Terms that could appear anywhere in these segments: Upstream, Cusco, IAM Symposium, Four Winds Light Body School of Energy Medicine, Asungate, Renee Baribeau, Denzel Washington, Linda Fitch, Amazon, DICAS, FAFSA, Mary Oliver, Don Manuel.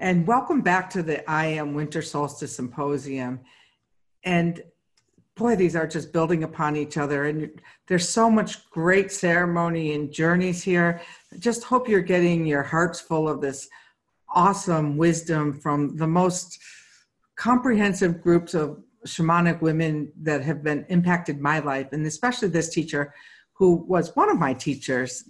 And welcome back to the IAM Winter Solstice Symposium. And boy, these are just building upon each other. And there's so much great ceremony and journeys here. I just hope you're getting your hearts full of this awesome wisdom from the most comprehensive groups of shamanic women that have been impacted my life, and especially this teacher who was one of my teachers.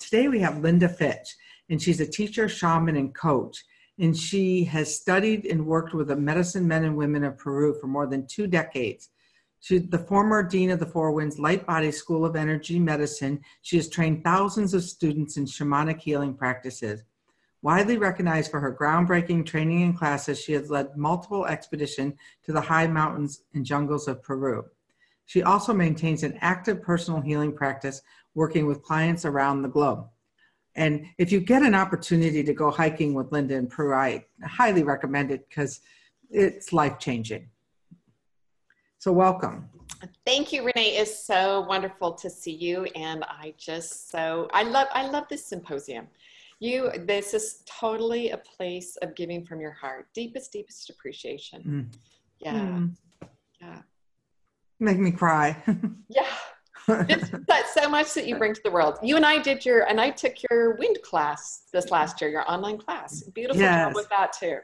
Today we have Linda Fitch, and she's a teacher, shaman, and coach. And she has studied and worked with the medicine men and women of Peru for more than 2 decades. She's the former dean of the Four Winds Light Body School of Energy Medicine. She has trained thousands of students in shamanic healing practices. Widely recognized for her groundbreaking training and classes, she has led multiple expeditions to the high mountains and jungles of Peru. She also maintains an active personal healing practice, working with clients around the globe. And if you get an opportunity to go hiking with Linda in Peru, I highly recommend it because it's life-changing. So welcome. Thank you, Renee. It's so wonderful to see you. And I love this symposium. This is totally a place of giving from your heart. Deepest, deepest appreciation. Mm. Yeah. Mm. Yeah. Make me cry. Yeah. That's so much that you bring to the world. You and I did I took your wind class this last year, your online class. Beautiful job with that too.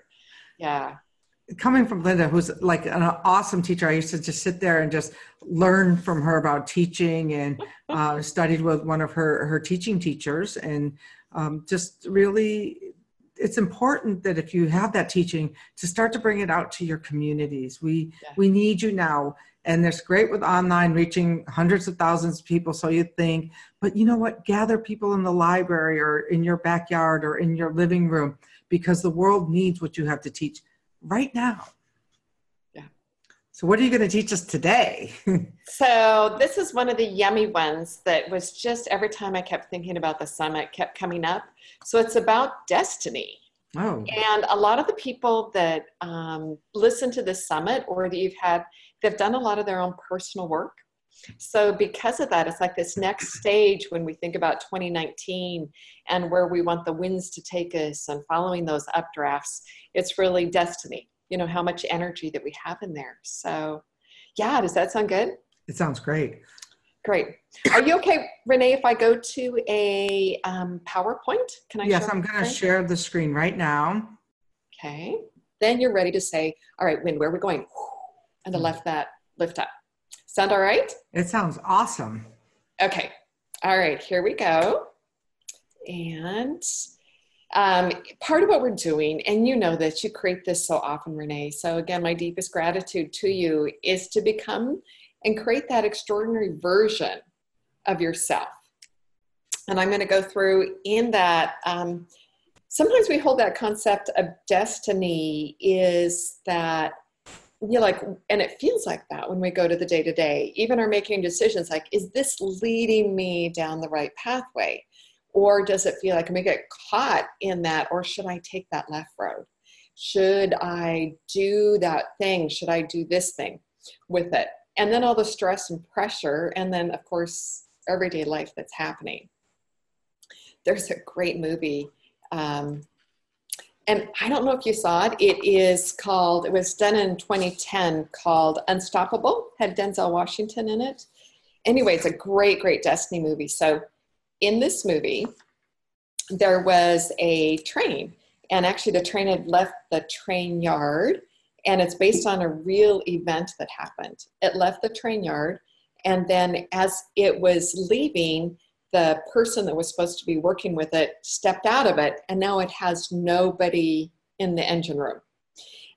Yeah. Coming from Linda, who's like an awesome teacher, I used to just sit there and just learn from her about teaching, and studied with one of her teaching teachers, and just really, it's important that if you have that teaching to start to bring it out to your communities. We need you now. And that's great with online reaching hundreds of thousands of people, so you think, but you know what, gather people in the library or in your backyard or in your living room, because the world needs what you have to teach right now. Yeah. So what are you going to teach us today? So this is one of the yummy ones that was just every time I kept thinking about the summit kept coming up. So it's about destiny. Oh. And a lot of the people that listen to this summit, or that they've done a lot of their own personal work. So because of that, it's like this next stage when we think about 2019 and where we want the winds to take us and following those updrafts, it's really destiny, you know, how much energy that we have in there. So yeah, does that sound good? It sounds great. Great. Are you okay, Renee, if I go to a PowerPoint? Can I share? Yes, I'm going to share the screen right now. Okay. Then you're ready to say, all right, Wynn, where are we going? And then lift up. Sound all right? It sounds awesome. Okay. All right, here we go. And part of what we're doing, and you know that you create this so often, Renee. So again, my deepest gratitude to you is to become and create that extraordinary version of yourself. And I'm going to go through in that. Sometimes we hold that concept of destiny is that you're like, and it feels like that when we go to the day-to-day, even are making decisions like, is this leading me down the right pathway? Or does it feel like, and we get caught in that, or should I take that left road? Should I do that thing? Should I do this thing with it? And then all the stress and pressure, and then, of course, everyday life that's happening. There's a great movie, and I don't know if you saw it. It was done in 2010, called Unstoppable, had Denzel Washington in it. Anyway, it's a great, great destiny movie. So in this movie, there was a train, and actually the train had left the train yard. And it's based on a real event that happened. It left the train yard, and then as it was leaving, the person that was supposed to be working with it stepped out of it, and now it has nobody in the engine room.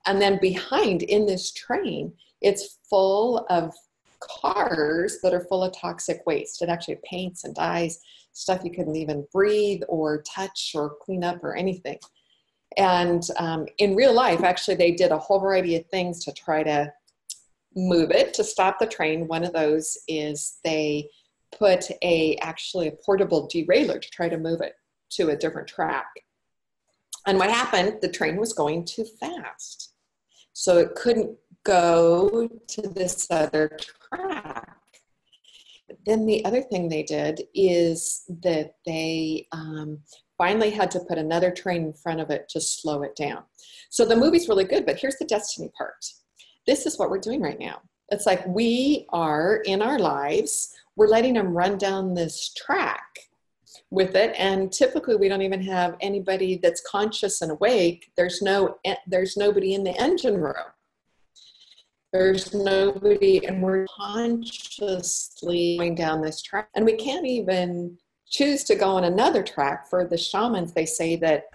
And then behind in this train, it's full of cars that are full of toxic waste. It actually paints and dyes, stuff you couldn't even breathe or touch or clean up or anything. And in real life, actually, they did a whole variety of things to try to move it to stop the train. One of those is they put actually a portable derailleur to try to move it to a different track. And what happened, the train was going too fast. So it couldn't go to this other track. Then the other thing they did is that they finally had to put another train in front of it to slow it down. So the movie's really good, but here's the destiny part. This is what we're doing right now. It's like we are, in our lives, we're letting them run down this track with it, and typically we don't even have anybody that's conscious and awake. There's nobody in the engine room. There's nobody, and we're consciously going down this track, and we can't even choose to go on another track. For the shamans, they say that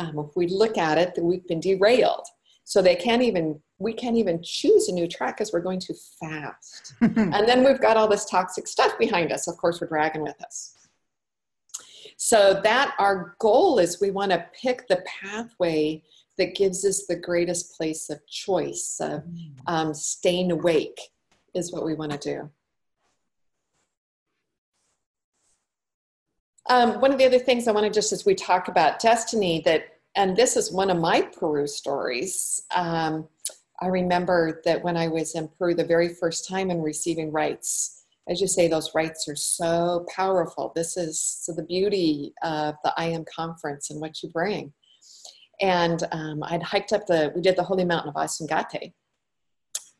if we look at it, that we've been derailed. So they can't even, we can't even choose a new track because we're going too fast. And then we've got all this toxic stuff behind us. Of course, we're dragging with us. So that our goal is we want to pick the pathway that gives us the greatest place of choice, of staying awake is what we want to do. One of the other things I want to just, as we talk about destiny, that, and this is one of my Peru stories. I remember that when I was in Peru the very first time and receiving rites, as you say, those rites are so powerful. This is so the beauty of the IAM conference and what you bring. And I'd hiked up we did the Holy Mountain of Asungate.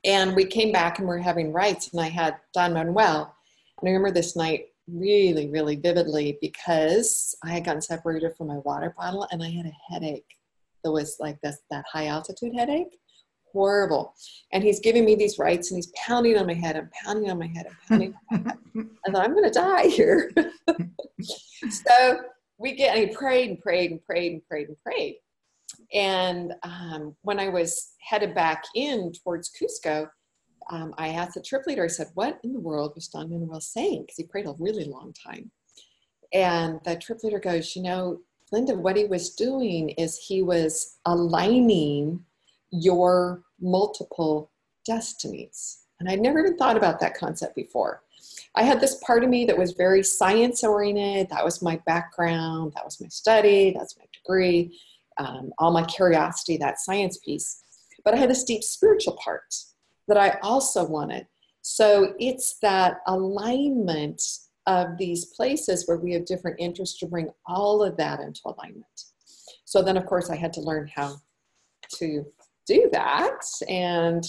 And we came back and we were having rites, and I had Don Manuel. And I remember this night really, really vividly because I had gotten separated from my water bottle and I had a headache that was like this, that high altitude headache. Horrible. And he's giving me these rites and he's pounding on my head and pounding on my head and pounding on my head. And I'm going to die here. So we get, and he prayed and prayed and prayed and prayed and prayed. And when I was headed back in towards Cusco, I asked the trip leader, I said, what in the world was Don Manuel saying? Because he prayed a really long time. And the trip leader goes, you know, Linda, what he was doing is he was aligning your multiple destinies. And I'd never even thought about that concept before. I had this part of me that was very science oriented. That was my background. That was my study. That's my degree. All my curiosity, that science piece. But I had this deep spiritual part that I also wanted. So it's that alignment of these places where we have different interests to bring all of that into alignment. So then, of course, I had to learn how to do that, and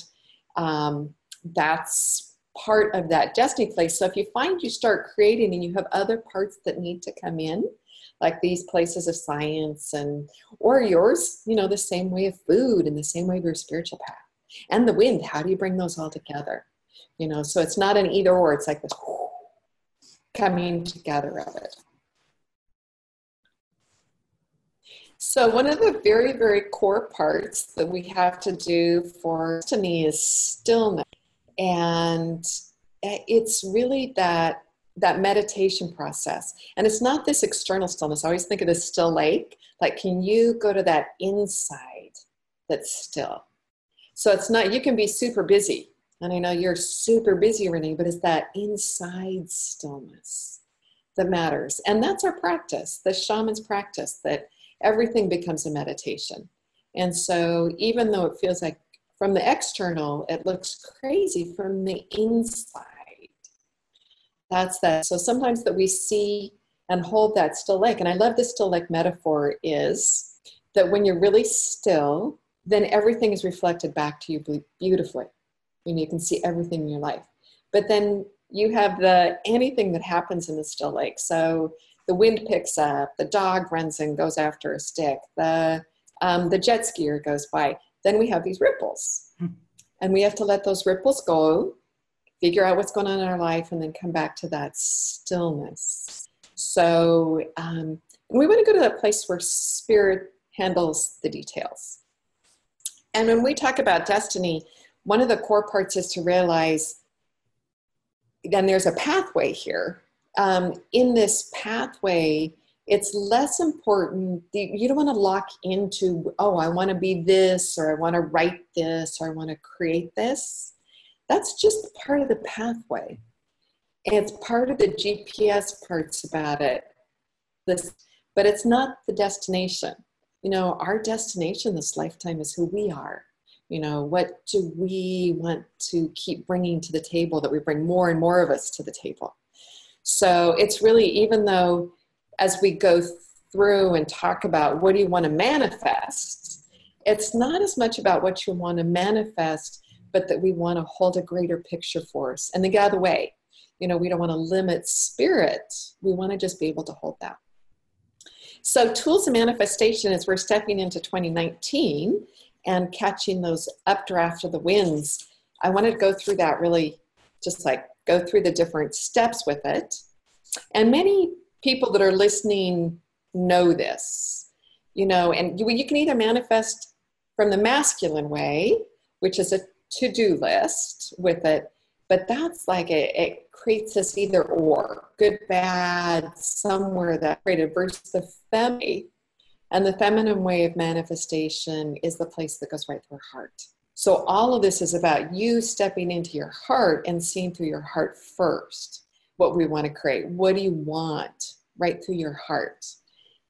that's part of that destiny place. So if you find you start creating and you have other parts that need to come in, like these places of science and or yours, you know, the same way of food and the same way of your spiritual path and the wind, how do you bring those all together? You know, so it's not an either or, it's like this coming together of it. So one of the very, very core parts that we have to do for destiny is stillness. And it's really that meditation process. And it's not this external stillness. I always think of this still lake. Like, can you go to that inside that's still? So it's not, you can be super busy. And I know you're super busy, Renee, but it's that inside stillness that matters. And that's our practice, the shaman's practice, that everything becomes a meditation. And so even though it feels like from the external, it looks crazy, from the inside, that's that. So sometimes that we see and hold that still lake. And I love this still lake metaphor is that when you're really still, then everything is reflected back to you beautifully. And you can see everything in your life. But then you have the anything that happens in the still lake. So the wind picks up, the dog runs and goes after a stick, the jet skier goes by. Then we have these ripples. And we have to let those ripples go, figure out what's going on in our life, and then come back to that stillness. So we want to go to that place where spirit handles the details. And when we talk about destiny, one of the core parts is to realize, then there's a pathway here. In this pathway, it's less important. You don't want to lock into, oh, I want to be this, or I want to write this, or I want to create this. That's just part of the pathway. It's part of the GPS parts about it, but it's not the destination. You know, our destination this lifetime is who we are. You know, what do we want to keep bringing to the table, that we bring more and more of us to the table? So it's really, even though as we go through and talk about what do you want to manifest, it's not as much about what you want to manifest, but that we want to hold a greater picture for us. And they get out of the way. You know, we don't want to limit spirit. We want to just be able to hold that. So tools of manifestation, as we're stepping into 2019 and catching those updraft of the winds, I wanted to go through that, really just like go through the different steps with it. And many people that are listening know this, you know, and you can either manifest from the masculine way, which is a to-do list with it, but that's like it creates this either or, good, bad, somewhere that created, versus the feminine. And the feminine way of manifestation is the place that goes right through our heart. So all of this is about you stepping into your heart and seeing through your heart first what we want to create. What do you want right through your heart?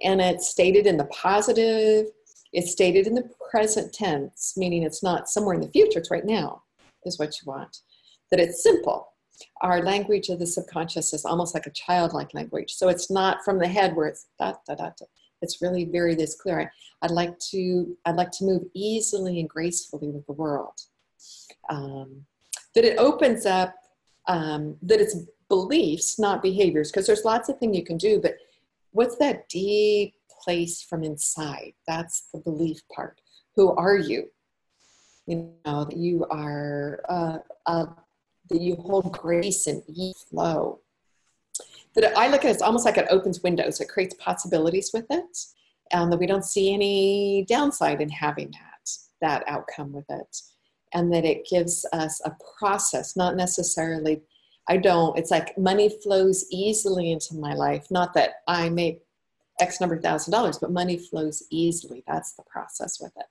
And it's stated in the positive, it's stated in the present tense, meaning it's not somewhere in the future, it's right now is what you want. That it's simple. Our language of the subconscious is almost like a childlike language. So it's not from the head where it's da, da, da, da. It's really very this clear. I'd like to move easily and gracefully with the world. That it opens up, that it's beliefs, not behaviors, because there's lots of things you can do, but what's that deep place from inside? That's the belief part. Who are you? You know, that you are, that you hold grace and flow. That I look at it, it's almost like it opens windows. It creates possibilities with it, and that we don't see any downside in having that outcome with it, and that it gives us a process, not necessarily, it's like money flows easily into my life. Not that I make X number of $1,000s, but money flows easily. That's the process with it.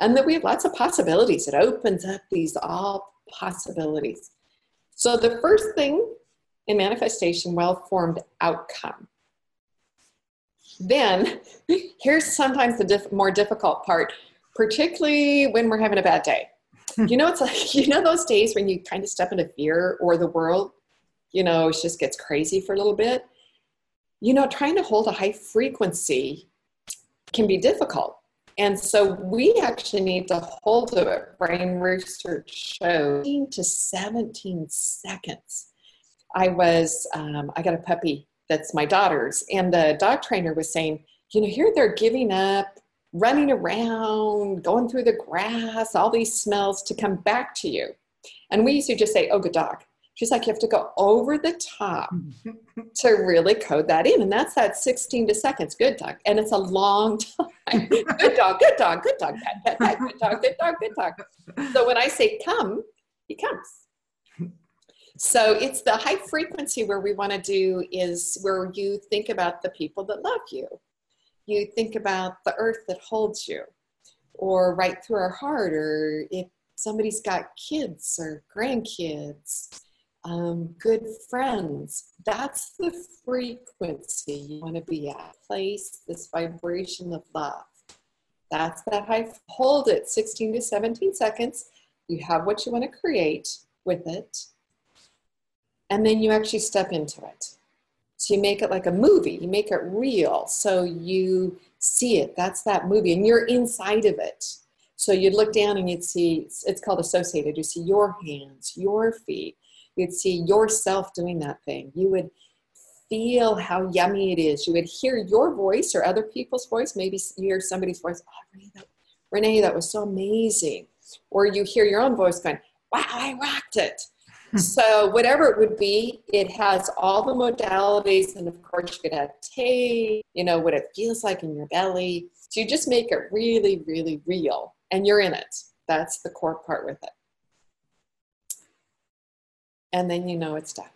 And that we have lots of possibilities. It opens up these all possibilities. So the first thing in manifestation, well-formed outcome. Then here's sometimes the more difficult part, particularly when we're having a bad day. You know, it's like, you know, those days when you kind of step into fear, or the world, you know, it just gets crazy for a little bit. You know, trying to hold a high frequency can be difficult. And so we actually need to hold to it. Brain research shows 15 to 17 seconds. I got a puppy that's my daughter's, and the dog trainer was saying, you know, here they're giving up, running around, going through the grass, all these smells to come back to you. And we used to just say, oh, good dog. She's like, you have to go over the top to really code that in. And that's that 16 to seconds, good dog. And it's a long time. Good dog, good dog, good dog, bad, bad, bad, good dog, good dog, good dog. So when I say come, he comes. So it's the high frequency where we want to do is where you think about the people that love you. You think about the earth that holds you, or right through our heart, or if somebody's got kids or grandkids. Good friends. That's the frequency you want to be at. Place this vibration of love. That's that high. Hold it 16 to 17 seconds. You have what you want to create with it. And then you actually step into it. So you make it like a movie. You make it real. So you see it. That's that movie. And you're inside of it. So you'd look down and you'd see, it's called associated. You see your hands, your feet. You'd see yourself doing that thing. You would feel how yummy it is. You would hear your voice or other people's voice. Maybe you hear somebody's voice. Oh, Renee, that was so amazing. Or you hear your own voice going, wow, I rocked it. So whatever it would be, it has all the modalities. And of course, you could have taste, you know, what it feels like in your belly. So you just make it really, really real. And you're in it. That's the core part with it. And then you know it's done.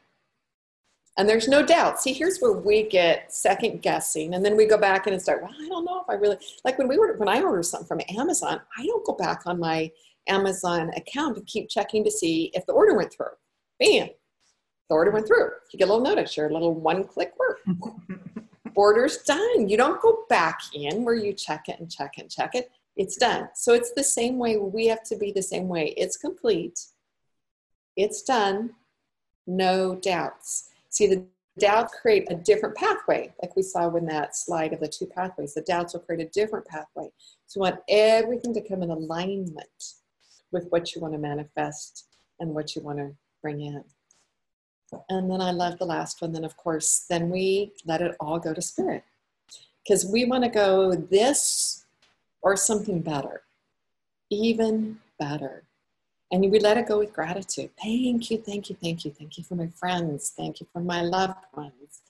And there's no doubt. See, here's where we get second guessing. And then we go back and start, well, I don't know if I really, like when I order something from Amazon, I don't go back on my Amazon account to keep checking to see if the order went through. Bam, the order went through. You get a little notice, your little one-click work. Order's done. You don't go back in where you check it and check it and check it. It's done. So it's the same way. We have to be the same way. It's complete. It's done. No doubts. See, the doubts create a different pathway, like we saw when that slide of the two pathways. The doubts will create a different pathway. So you want everything to come in alignment with what you want to manifest and what you want to bring in. And then I love the last one. Then, of course, then we let it all go to spirit, because we want to go this or something better, even better. And we let it go with gratitude. Thank you, thank you, thank you. Thank you for my friends. Thank you for my loved ones.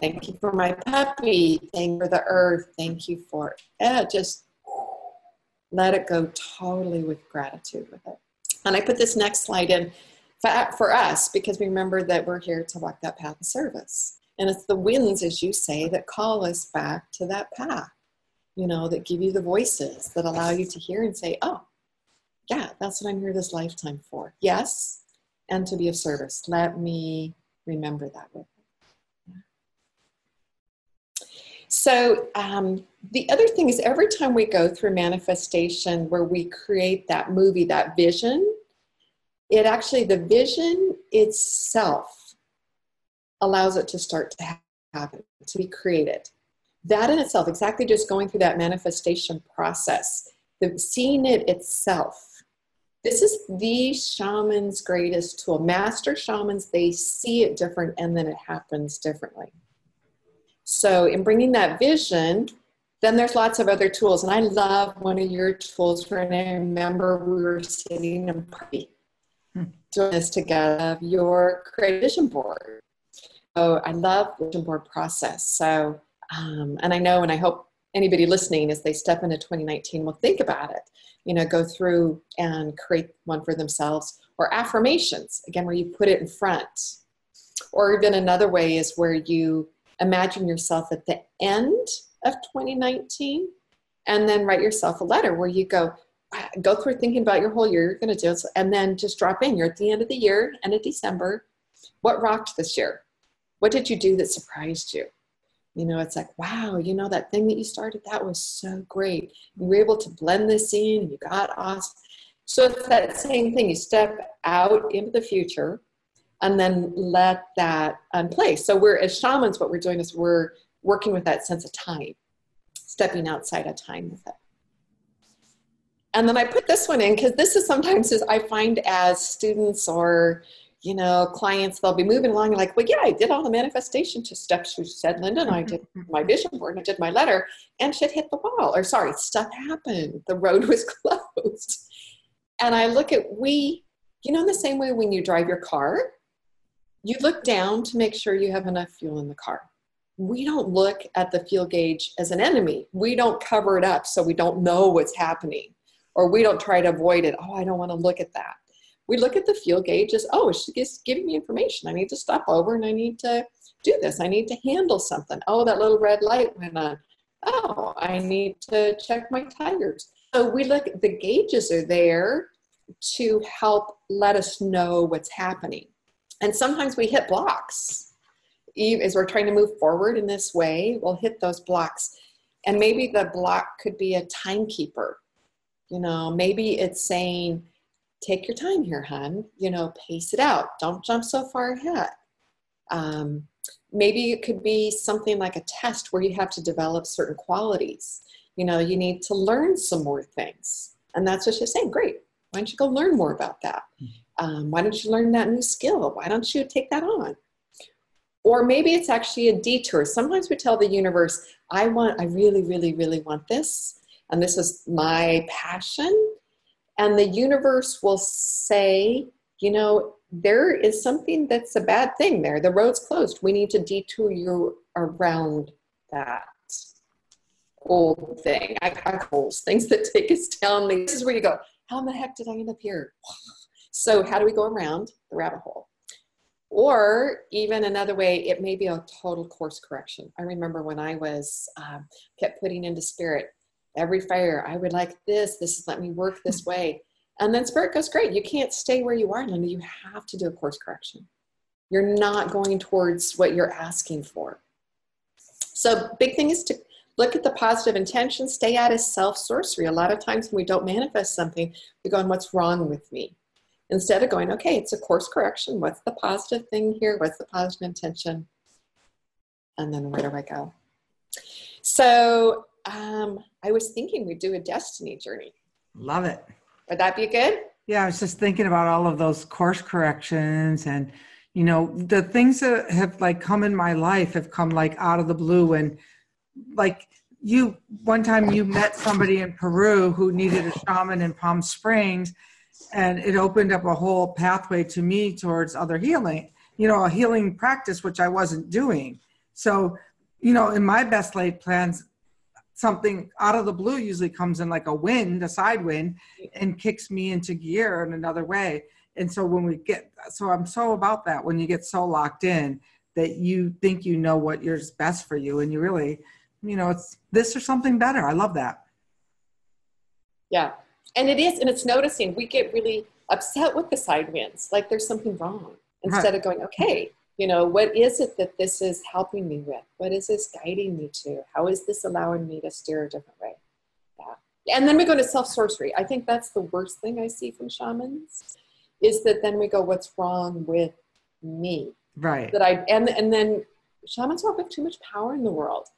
Thank you for my puppy. Thank you for the earth. Thank you for it. Just let it go totally with gratitude with it. And I put this next slide in for us, because remember that we're here to walk that path of service. And it's the winds, as you say, that call us back to that path, you know, that give you the voices that allow you to hear and say, oh, yeah, that's what I'm here this lifetime for. Yes, and to be of service. Let me remember that with you. So the other thing is, every time we go through manifestation where we create that movie, that vision, it actually, the vision itself allows it to start to happen, to be created. That in itself, exactly just going through that manifestation process, the seeing it itself. This is the shaman's greatest tool. Master shamans, they see it different and then it happens differently. So in bringing that vision, then there's lots of other tools. And I love one of your tools, Renee. I remember we were sitting in a party doing this together, your creation board. Oh, I love the vision board process. So, and I know, and I hope anybody listening as they step into 2019 will think about it, you know, go through and create one for themselves, or affirmations, again, where you put it in front. Or even another way is where you imagine yourself at the end of 2019 and then write yourself a letter where you go through thinking about your whole year, you're going to do it, and then just drop in. You're at the end of the year, end of December. What rocked this year? What did you do that surprised you? You know, it's like, wow, you know, that thing that you started, that was so great. You were able to blend this in, you got awesome. So it's that same thing. You step out into the future and then let that unplay. So we're, as shamans, what we're doing is we're working with that sense of time, stepping outside of time with it. And then I put this one in because this is sometimes, as I find as students or, you know, clients, they'll be moving along and like, well, yeah, I did all the manifestation steps you said, Linda, and I did my vision board and I did my letter, and shit hit the wall, or sorry, stuff happened. The road was closed. And I look at, you know, in the same way when you drive your car, you look down to make sure you have enough fuel in the car. We don't look at the fuel gauge as an enemy. We don't cover it up so we don't know what's happening, or we don't try to avoid it. Oh, I don't want to look at that. We look at the fuel gauge as, oh, it's just giving me information. I need to stop over and I need to do this. I need to handle something. Oh, that little red light went on. Oh, I need to check my tires. So we look, the gauges are there to help let us know what's happening. And sometimes we hit blocks. Even as we're trying to move forward in this way, we'll hit those blocks. And maybe the block could be a timekeeper. You know, maybe it's saying, take your time here, hon. You know, pace it out. Don't jump so far ahead. Maybe it could be something like a test where you have to develop certain qualities. You know, you need to learn some more things. And that's what she's saying. Great. Why don't you go learn more about that? Why don't you learn that new skill? Why don't you take that on? Or maybe it's actually a detour. Sometimes we tell the universe, I really, really, really want this. And this is my passion. And the universe will say, you know, there is something that's a bad thing there. The road's closed. We need to detour you around that old thing. I call those things that take us down. This is where you go, how in the heck did I end up here? So how do we go around the rabbit hole? Or even another way, it may be a total course correction. I remember when I was, kept putting into spirit, every fire, I would like this, let me work this way. And then Spirit goes, great, you can't stay where you are, Linda. You have to do a course correction. You're not going towards what you're asking for. So big thing is to look at the positive intention, stay out of self-sorcery. A lot of times when we don't manifest something, we're going, what's wrong with me? Instead of going, okay, it's a course correction. What's the positive thing here? What's the positive intention? And then where do I go? So I was thinking we'd do a destiny journey. Love it. Would that be good? Yeah, I was just thinking about all of those course corrections and, you know, the things that have like come in my life have come like out of the blue. And like you, one time you met somebody in Peru who needed a shaman in Palm Springs, and it opened up a whole pathway to me towards other healing, you know, a healing practice, which I wasn't doing. So, you know, in my best laid plans, something out of the blue usually comes in like a wind, a side wind, and kicks me into gear in another way. And so when we get, so I'm so about that, when you get so locked in that you think you know what is best for you, and you really, you know, it's this or something better. I love that. Yeah. And it is, and it's noticing. We get really upset with the side winds, like there's something wrong, instead of going, okay, you know, what is it that this is helping me with? What is this guiding me to? How is this allowing me to steer a different way? Yeah. And then we go to self-sorcery. I think that's the worst thing I see from shamans, is that then we go, what's wrong with me? Right. That and then shamans work with too much power in the world.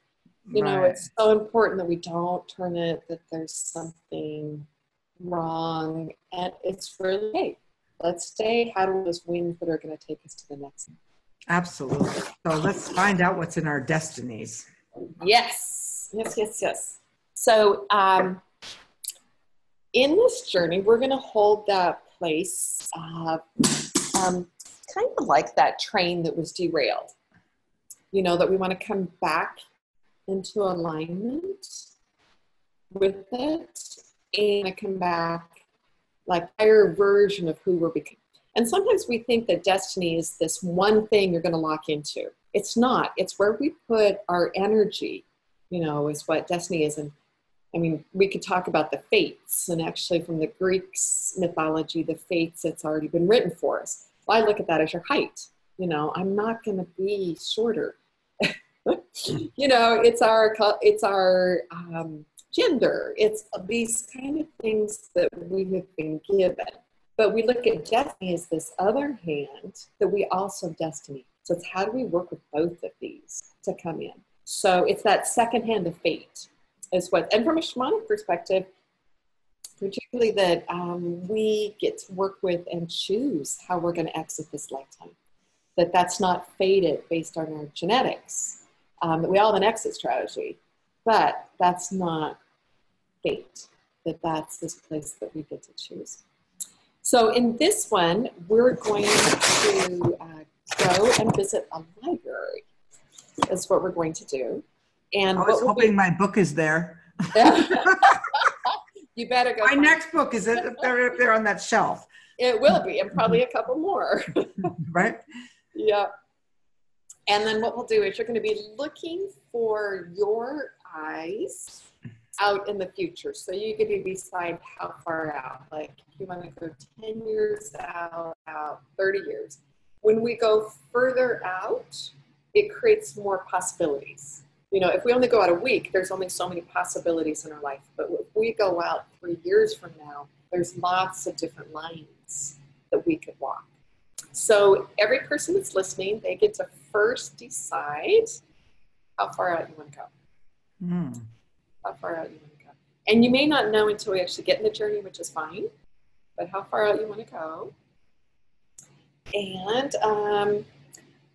You know, it's so important that we don't turn it, that there's something wrong, and it's really, hey, let's stay out of those winds that are going to take us to the next one. Absolutely. So let's find out what's in our destinies. Yes. Yes, yes, yes. So in this journey, we're going to hold that place kind of like that train that was derailed, you know, that we want to come back into alignment with it, and I come back like higher version of who we're becoming. And sometimes we think that destiny is this one thing you're going to lock into. It's not. It's where we put our energy, you know, is what destiny is. And I mean, we could talk about the fates, and actually from the Greeks mythology, the fates, it's already been written for us. Well, I look at that as your height. You know, I'm not going to be shorter. You know, it's our gender. It's these kind of things that we have been given. But we look at destiny as this other hand that we also destiny. So it's how do we work with both of these to come in? So it's that second hand of fate is what, and from a shamanic perspective, particularly that we get to work with and choose how we're going to exit this lifetime. That's not fated based on our genetics. That we all have an exit strategy, but that's not fate. That's this place that we get to choose. So in this one, we're going to go and visit a library. That's what we're going to do. And I was hoping my book is there. You better go. My next book is there on that shelf. It will be, and probably a couple more. Right? Yeah. And then what we'll do is you're going to be looking for your eyes out in the future. So you get to decide how far out, like if you want to go 10 years out, 30 years. When we go further out, it creates more possibilities. You know, if we only go out a week, there's only so many possibilities in our life. But if we go out 3 years from now, there's lots of different lines that we could walk. So every person that's listening, they get to first decide how far out you want to go. How far out you want to go. And you may not know until we actually get in the journey, which is fine, but how far out you want to go. And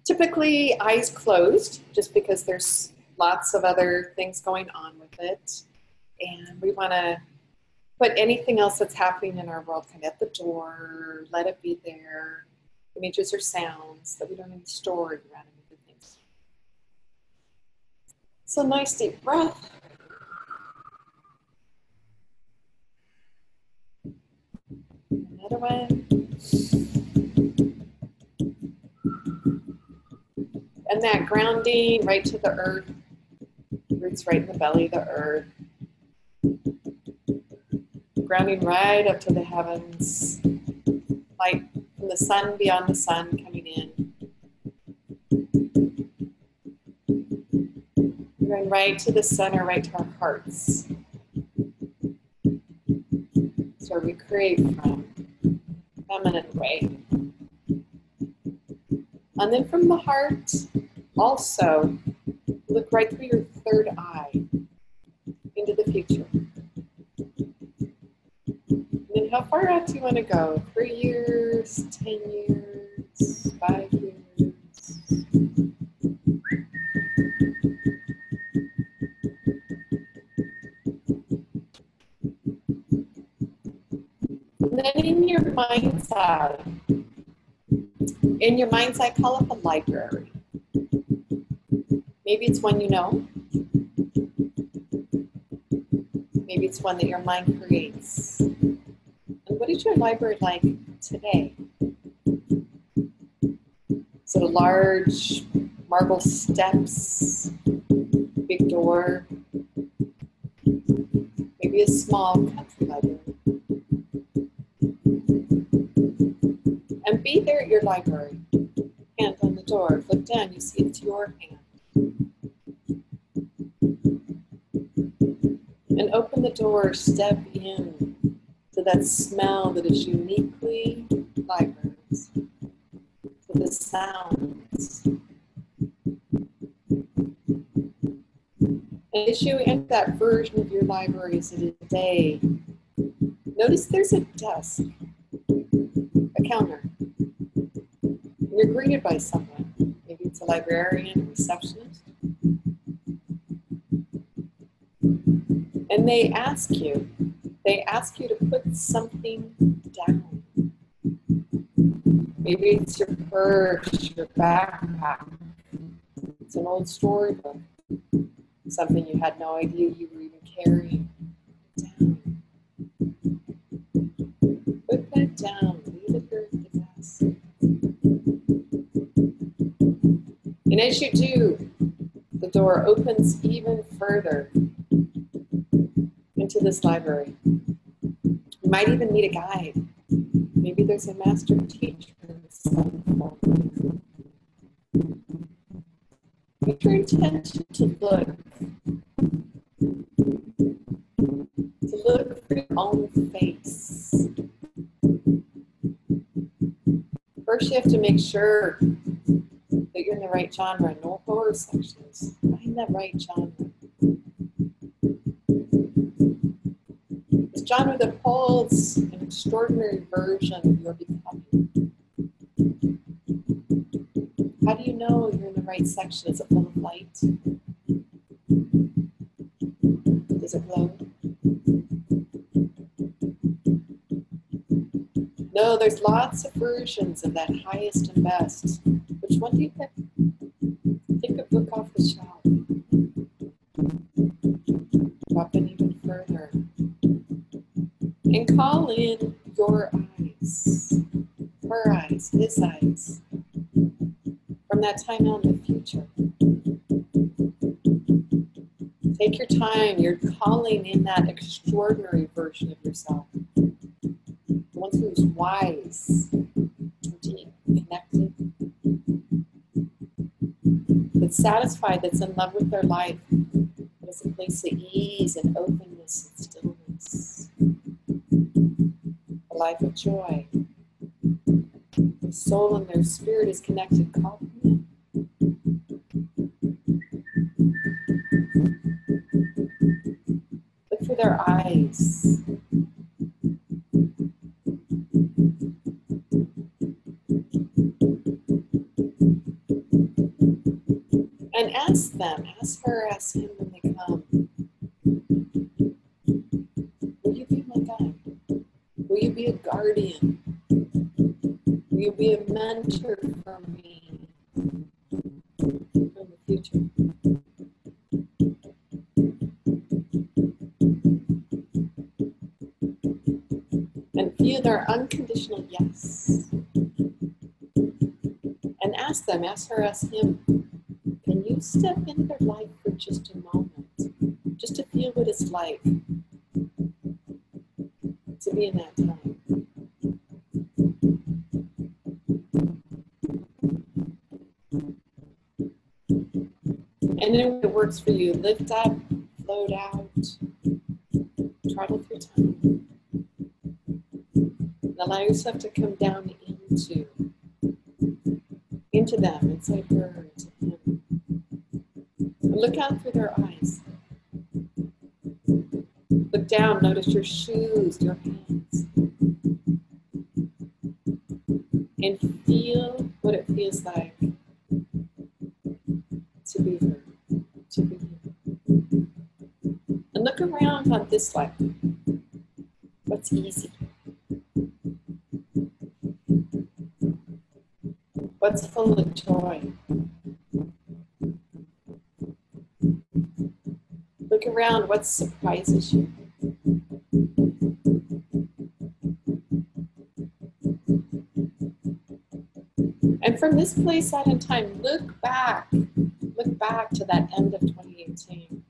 typically eyes closed, just because there's lots of other things going on with it. And we want to put anything else that's happening in our world kind of at the door, let it be there. Images or sounds that we don't even store around other things. So nice deep breath. Another one. And that grounding right to the earth, roots right in the belly of the earth. grounding right up to the heavens, light from the sun beyond the sun coming in. Going right to the center, right to our hearts. That's where we create from, feminine way. And then from the heart, also look right through your third eye into the future. And then how far out do you want to go? 3 years, 10 years, 5 years. And then in your mind's eye, call up a library. Maybe it's one you know. Maybe it's one that your mind creates. And what is your library like today? Is it a large marble steps, big door? Maybe a small country library. And be there at your library. Hand on the door, look down, you see it's your hand. And open the door, step in to that smell that is uniquely libraries, to the sounds. And as you enter that version of your library as it is today, notice there's a desk, a counter. And you're greeted by someone. Maybe it's a librarian, a receptionist. And they ask you to put something down. Maybe it's your purse, your backpack. It's an old storybook, something you had no idea you were even carrying. Down. Put that down, leave it there at the desk. And as you do, the door opens even further. To this library. You might even need a guide. Maybe there's a master teacher. Put your intention to look for your own face. First, you have to make sure that you're in the right genre, no horror sections. Find that right genre. Genre that holds an extraordinary version of your becoming. How do you know you're in the right section? Is it full of light? Does it glow? No, there's lots of versions of that highest and best. Which one do you pick? Take a book off the shelf. Drop it even further. And call in your eyes, her eyes, his eyes, from that time out in the future. Take your time, you're calling in that extraordinary version of yourself. The one who's wise, deep, connected, that's satisfied, that's in love with their life, that is a place of ease and openness and stillness. Life of joy. Their soul and their spirit is connected. Call them in. Look for their eyes. And ask them, ask her, ask him when they come. Will you be a guardian? Will you be a mentor for me in the future? And feel their unconditional yes. And ask them, ask her, ask him, can you step into their life for just a moment? Just to feel what it's like. be in that time. And then it works for you. Lift up, float out, travel through time. And allow yourself to come down into them. It's like her, it's a him. Look out through their eyes. Look down, notice your shoes, your hands. And feel what it feels like to be heard. And look around on this life. What's easy? What's full of joy? Look around, what surprises you? And from this place out in time, look back to that end of 2018.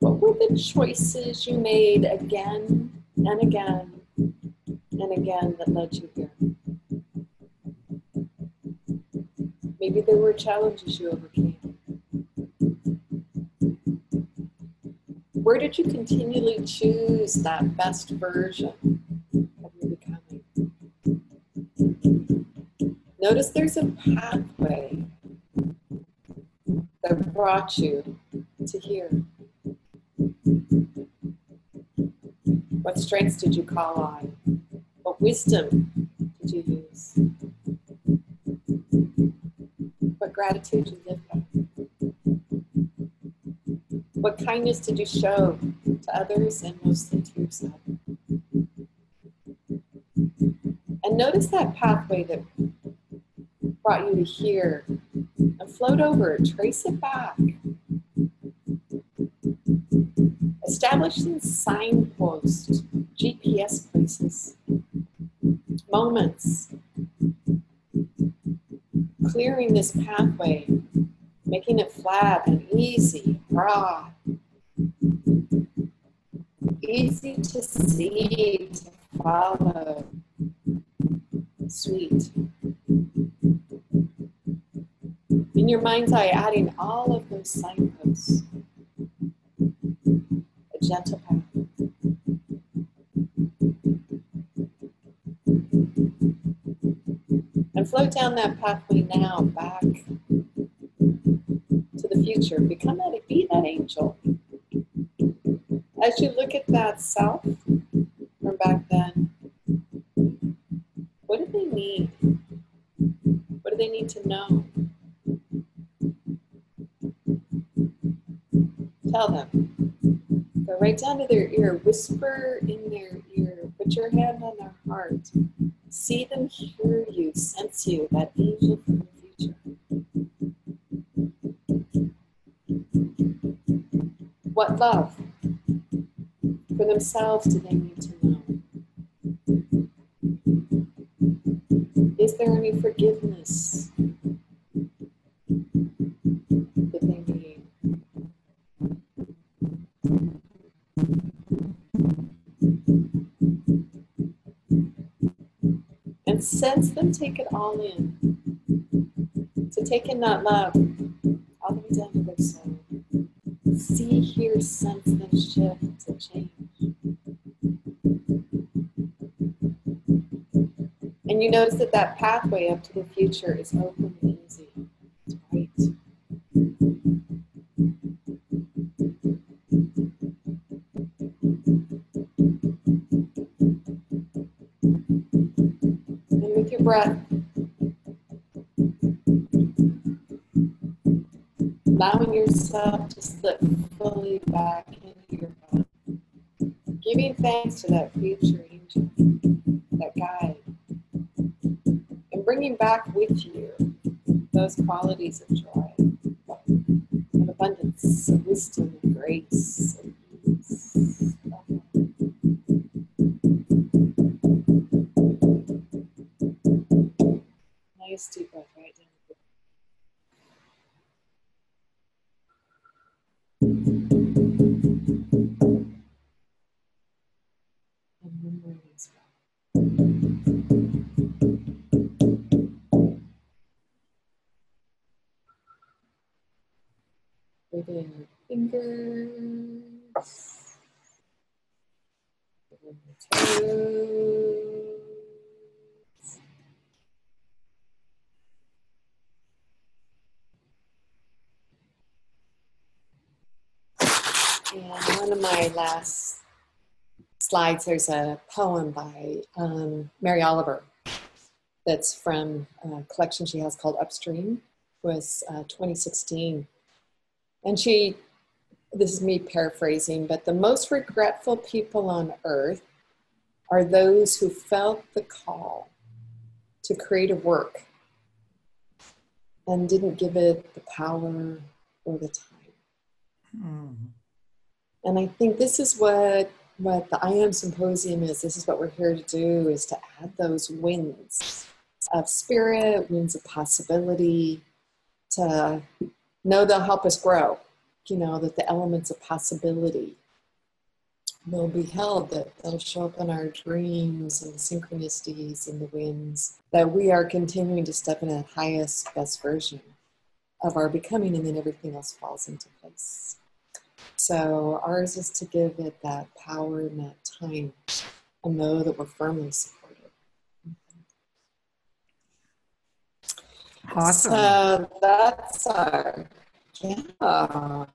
What were the choices you made again and again and again that led you here? Maybe there were challenges you overcame. Where did you continually choose that best version of your becoming? Notice there's a pathway that brought you to here. What strengths did you call on? What wisdom did you use? What gratitude did you live by? What kindness did you show to others and mostly to yourself? And notice that pathway that brought you to here and float over, trace it back. Establishing signposts, GPS places, moments, clearing this pathway, making it flat and easy, raw. Easy to see, to follow, sweet. In your mind's eye, adding all of those signposts. A gentle path. And float down that pathway now, back to the future. Become that, be that angel. As you look at that self from back then, what do they need? What do they need to know? Tell them. Go right down to their ear, whisper in their ear, put your hand on their heart. See them, hear you, sense you, that angel from the future. What love for themselves do they need to know? Is there any forgiveness that they need? And sense them take it all in. To take in that love all the way down to their soul. See, hear, sense them shift and change. And you notice that that pathway up to the future is open and easy. It's right. And with your breath, allowing yourself to slip fully back into your body. Giving thanks to that future angel, that guide. And bringing back with you those qualities of joy, of abundance, of wisdom, of grace, of peace. Nice deep breath. their fingers. And one of my last slides, there's a poem by Mary Oliver that's from a collection she has called Upstream. It was 2016. And she, this is me paraphrasing, but the most regretful people on earth are those who felt the call to creative work and didn't give it the power or the time. Mm. And I think this is what the IAM Symposium is. This is what we're here to do, is to add those winds of spirit, winds of possibility, to know they'll help us grow. You know, that the elements of possibility will be held, that they'll show up in our dreams and the synchronicities and the winds, that we are continuing to step in that highest, best version of our becoming, and then everything else falls into place. So ours is to give it that power and that time and know that we're firmly supported. Awesome. So that's our, yeah.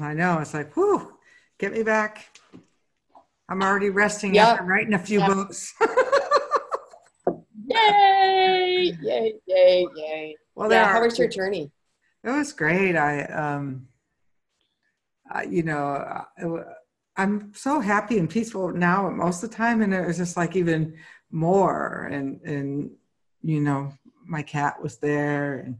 I know. It's like, whew, get me back. I'm already resting. Yep. After writing a few books. Yay! Yay! Yay! Yay! Well, yeah, how was your journey? It was great. I'm so happy and peaceful now most of the time, and it was just like even more. And you know, my cat was there, and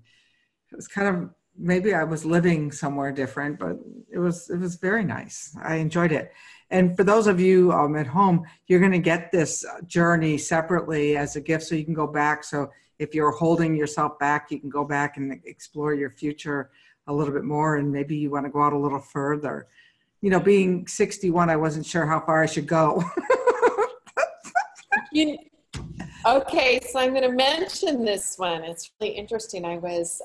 it was kind of, maybe I was living somewhere different, but it was very nice. I enjoyed it. And for those of you at home, you're going to get this journey separately as a gift, so you can go back. So if you're holding yourself back, you can go back and explore your future a little bit more. And maybe you want to go out a little further. You know, being 61, I wasn't sure how far I should go. Okay, so I'm going to mention this one. It's really interesting. I was,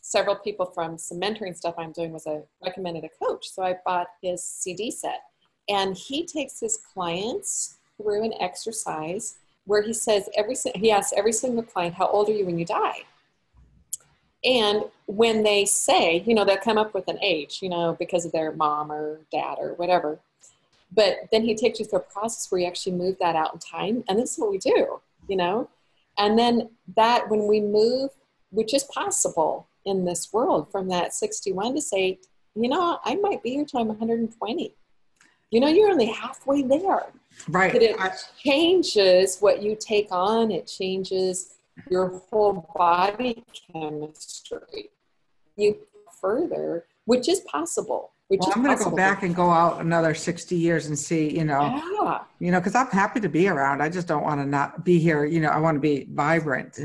several people from some mentoring stuff I'm doing was recommended a coach. So I bought his CD set, and he takes his clients through an exercise where he says, he asks every single client, how old are you when you die? And when they say, you know, they'll come up with an age, you know, because of their mom or dad or whatever. But then he takes you through a process where you actually move that out in time. And this is what we do, you know? And then that when we move, which is possible in this world, from that 61 to say, you know, I might be here till I'm 120. You know, you're only halfway there. Right. But it changes what you take on. It changes your whole body chemistry. You further, which is possible. Well, I'm going to go back and go out another 60 years and see, you know, you know, because I'm happy to be around. I just don't want to not be here. You know, I want to be vibrant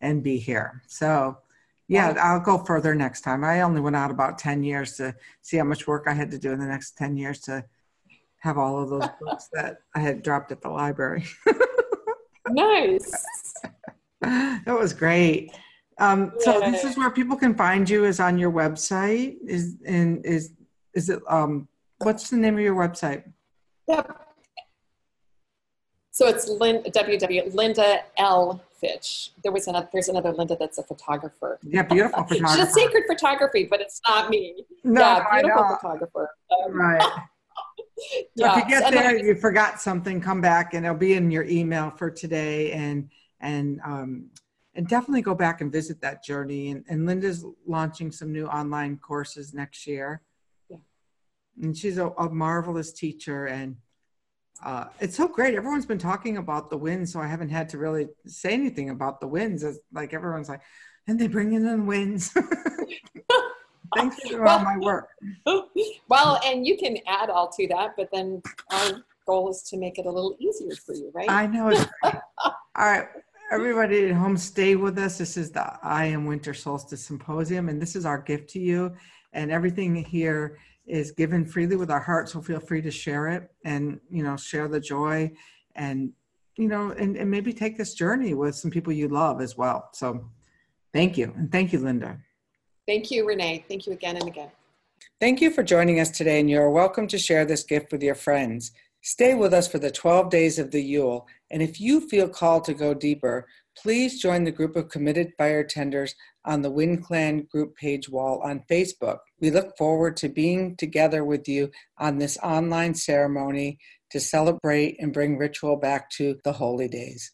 and be here. So, yeah, I'll go further next time. I only went out about 10 years to see how much work I had to do in the next 10 years to have all of those books that I had dropped at the library. Nice. That was great. So this is where people can find you, is on your website. Is it, what's the name of your website? Yep. So it's Linda L. Fitch. There's another Linda that's a photographer. Yeah, beautiful photographer. She's a sacred photography, but it's not me. No, yeah, beautiful photographer. Right. Yeah. So if you get there, you forgot something, come back and it'll be in your email for today, and definitely go back and visit that journey. And Linda's launching some new online courses next year. Yeah. And she's a marvelous teacher. And it's so great. Everyone's been talking about the winds, so I haven't had to really say anything about the winds. It's like everyone's like, and they bring in the winds. Thanks for doing all my work. Well, and you can add all to that, but then our goal is to make it a little easier for you, right? I know. It's great. All right. Everybody at home, stay with us. This is the I Am Winter Solstice Symposium, and this is our gift to you. And everything here is given freely with our heart, so feel free to share it and, you know, share the joy and, you know, and maybe take this journey with some people you love as well. So thank you. And thank you, Linda. Thank you, Renee. Thank you again and again. Thank you for joining us today, and you're welcome to share this gift with your friends. Stay with us for the 12 days of the Yule, and if you feel called to go deeper, please join the group of committed fire tenders on the Wind Clan group page wall on Facebook. We look forward to being together with you on this online ceremony to celebrate and bring ritual back to the holy days.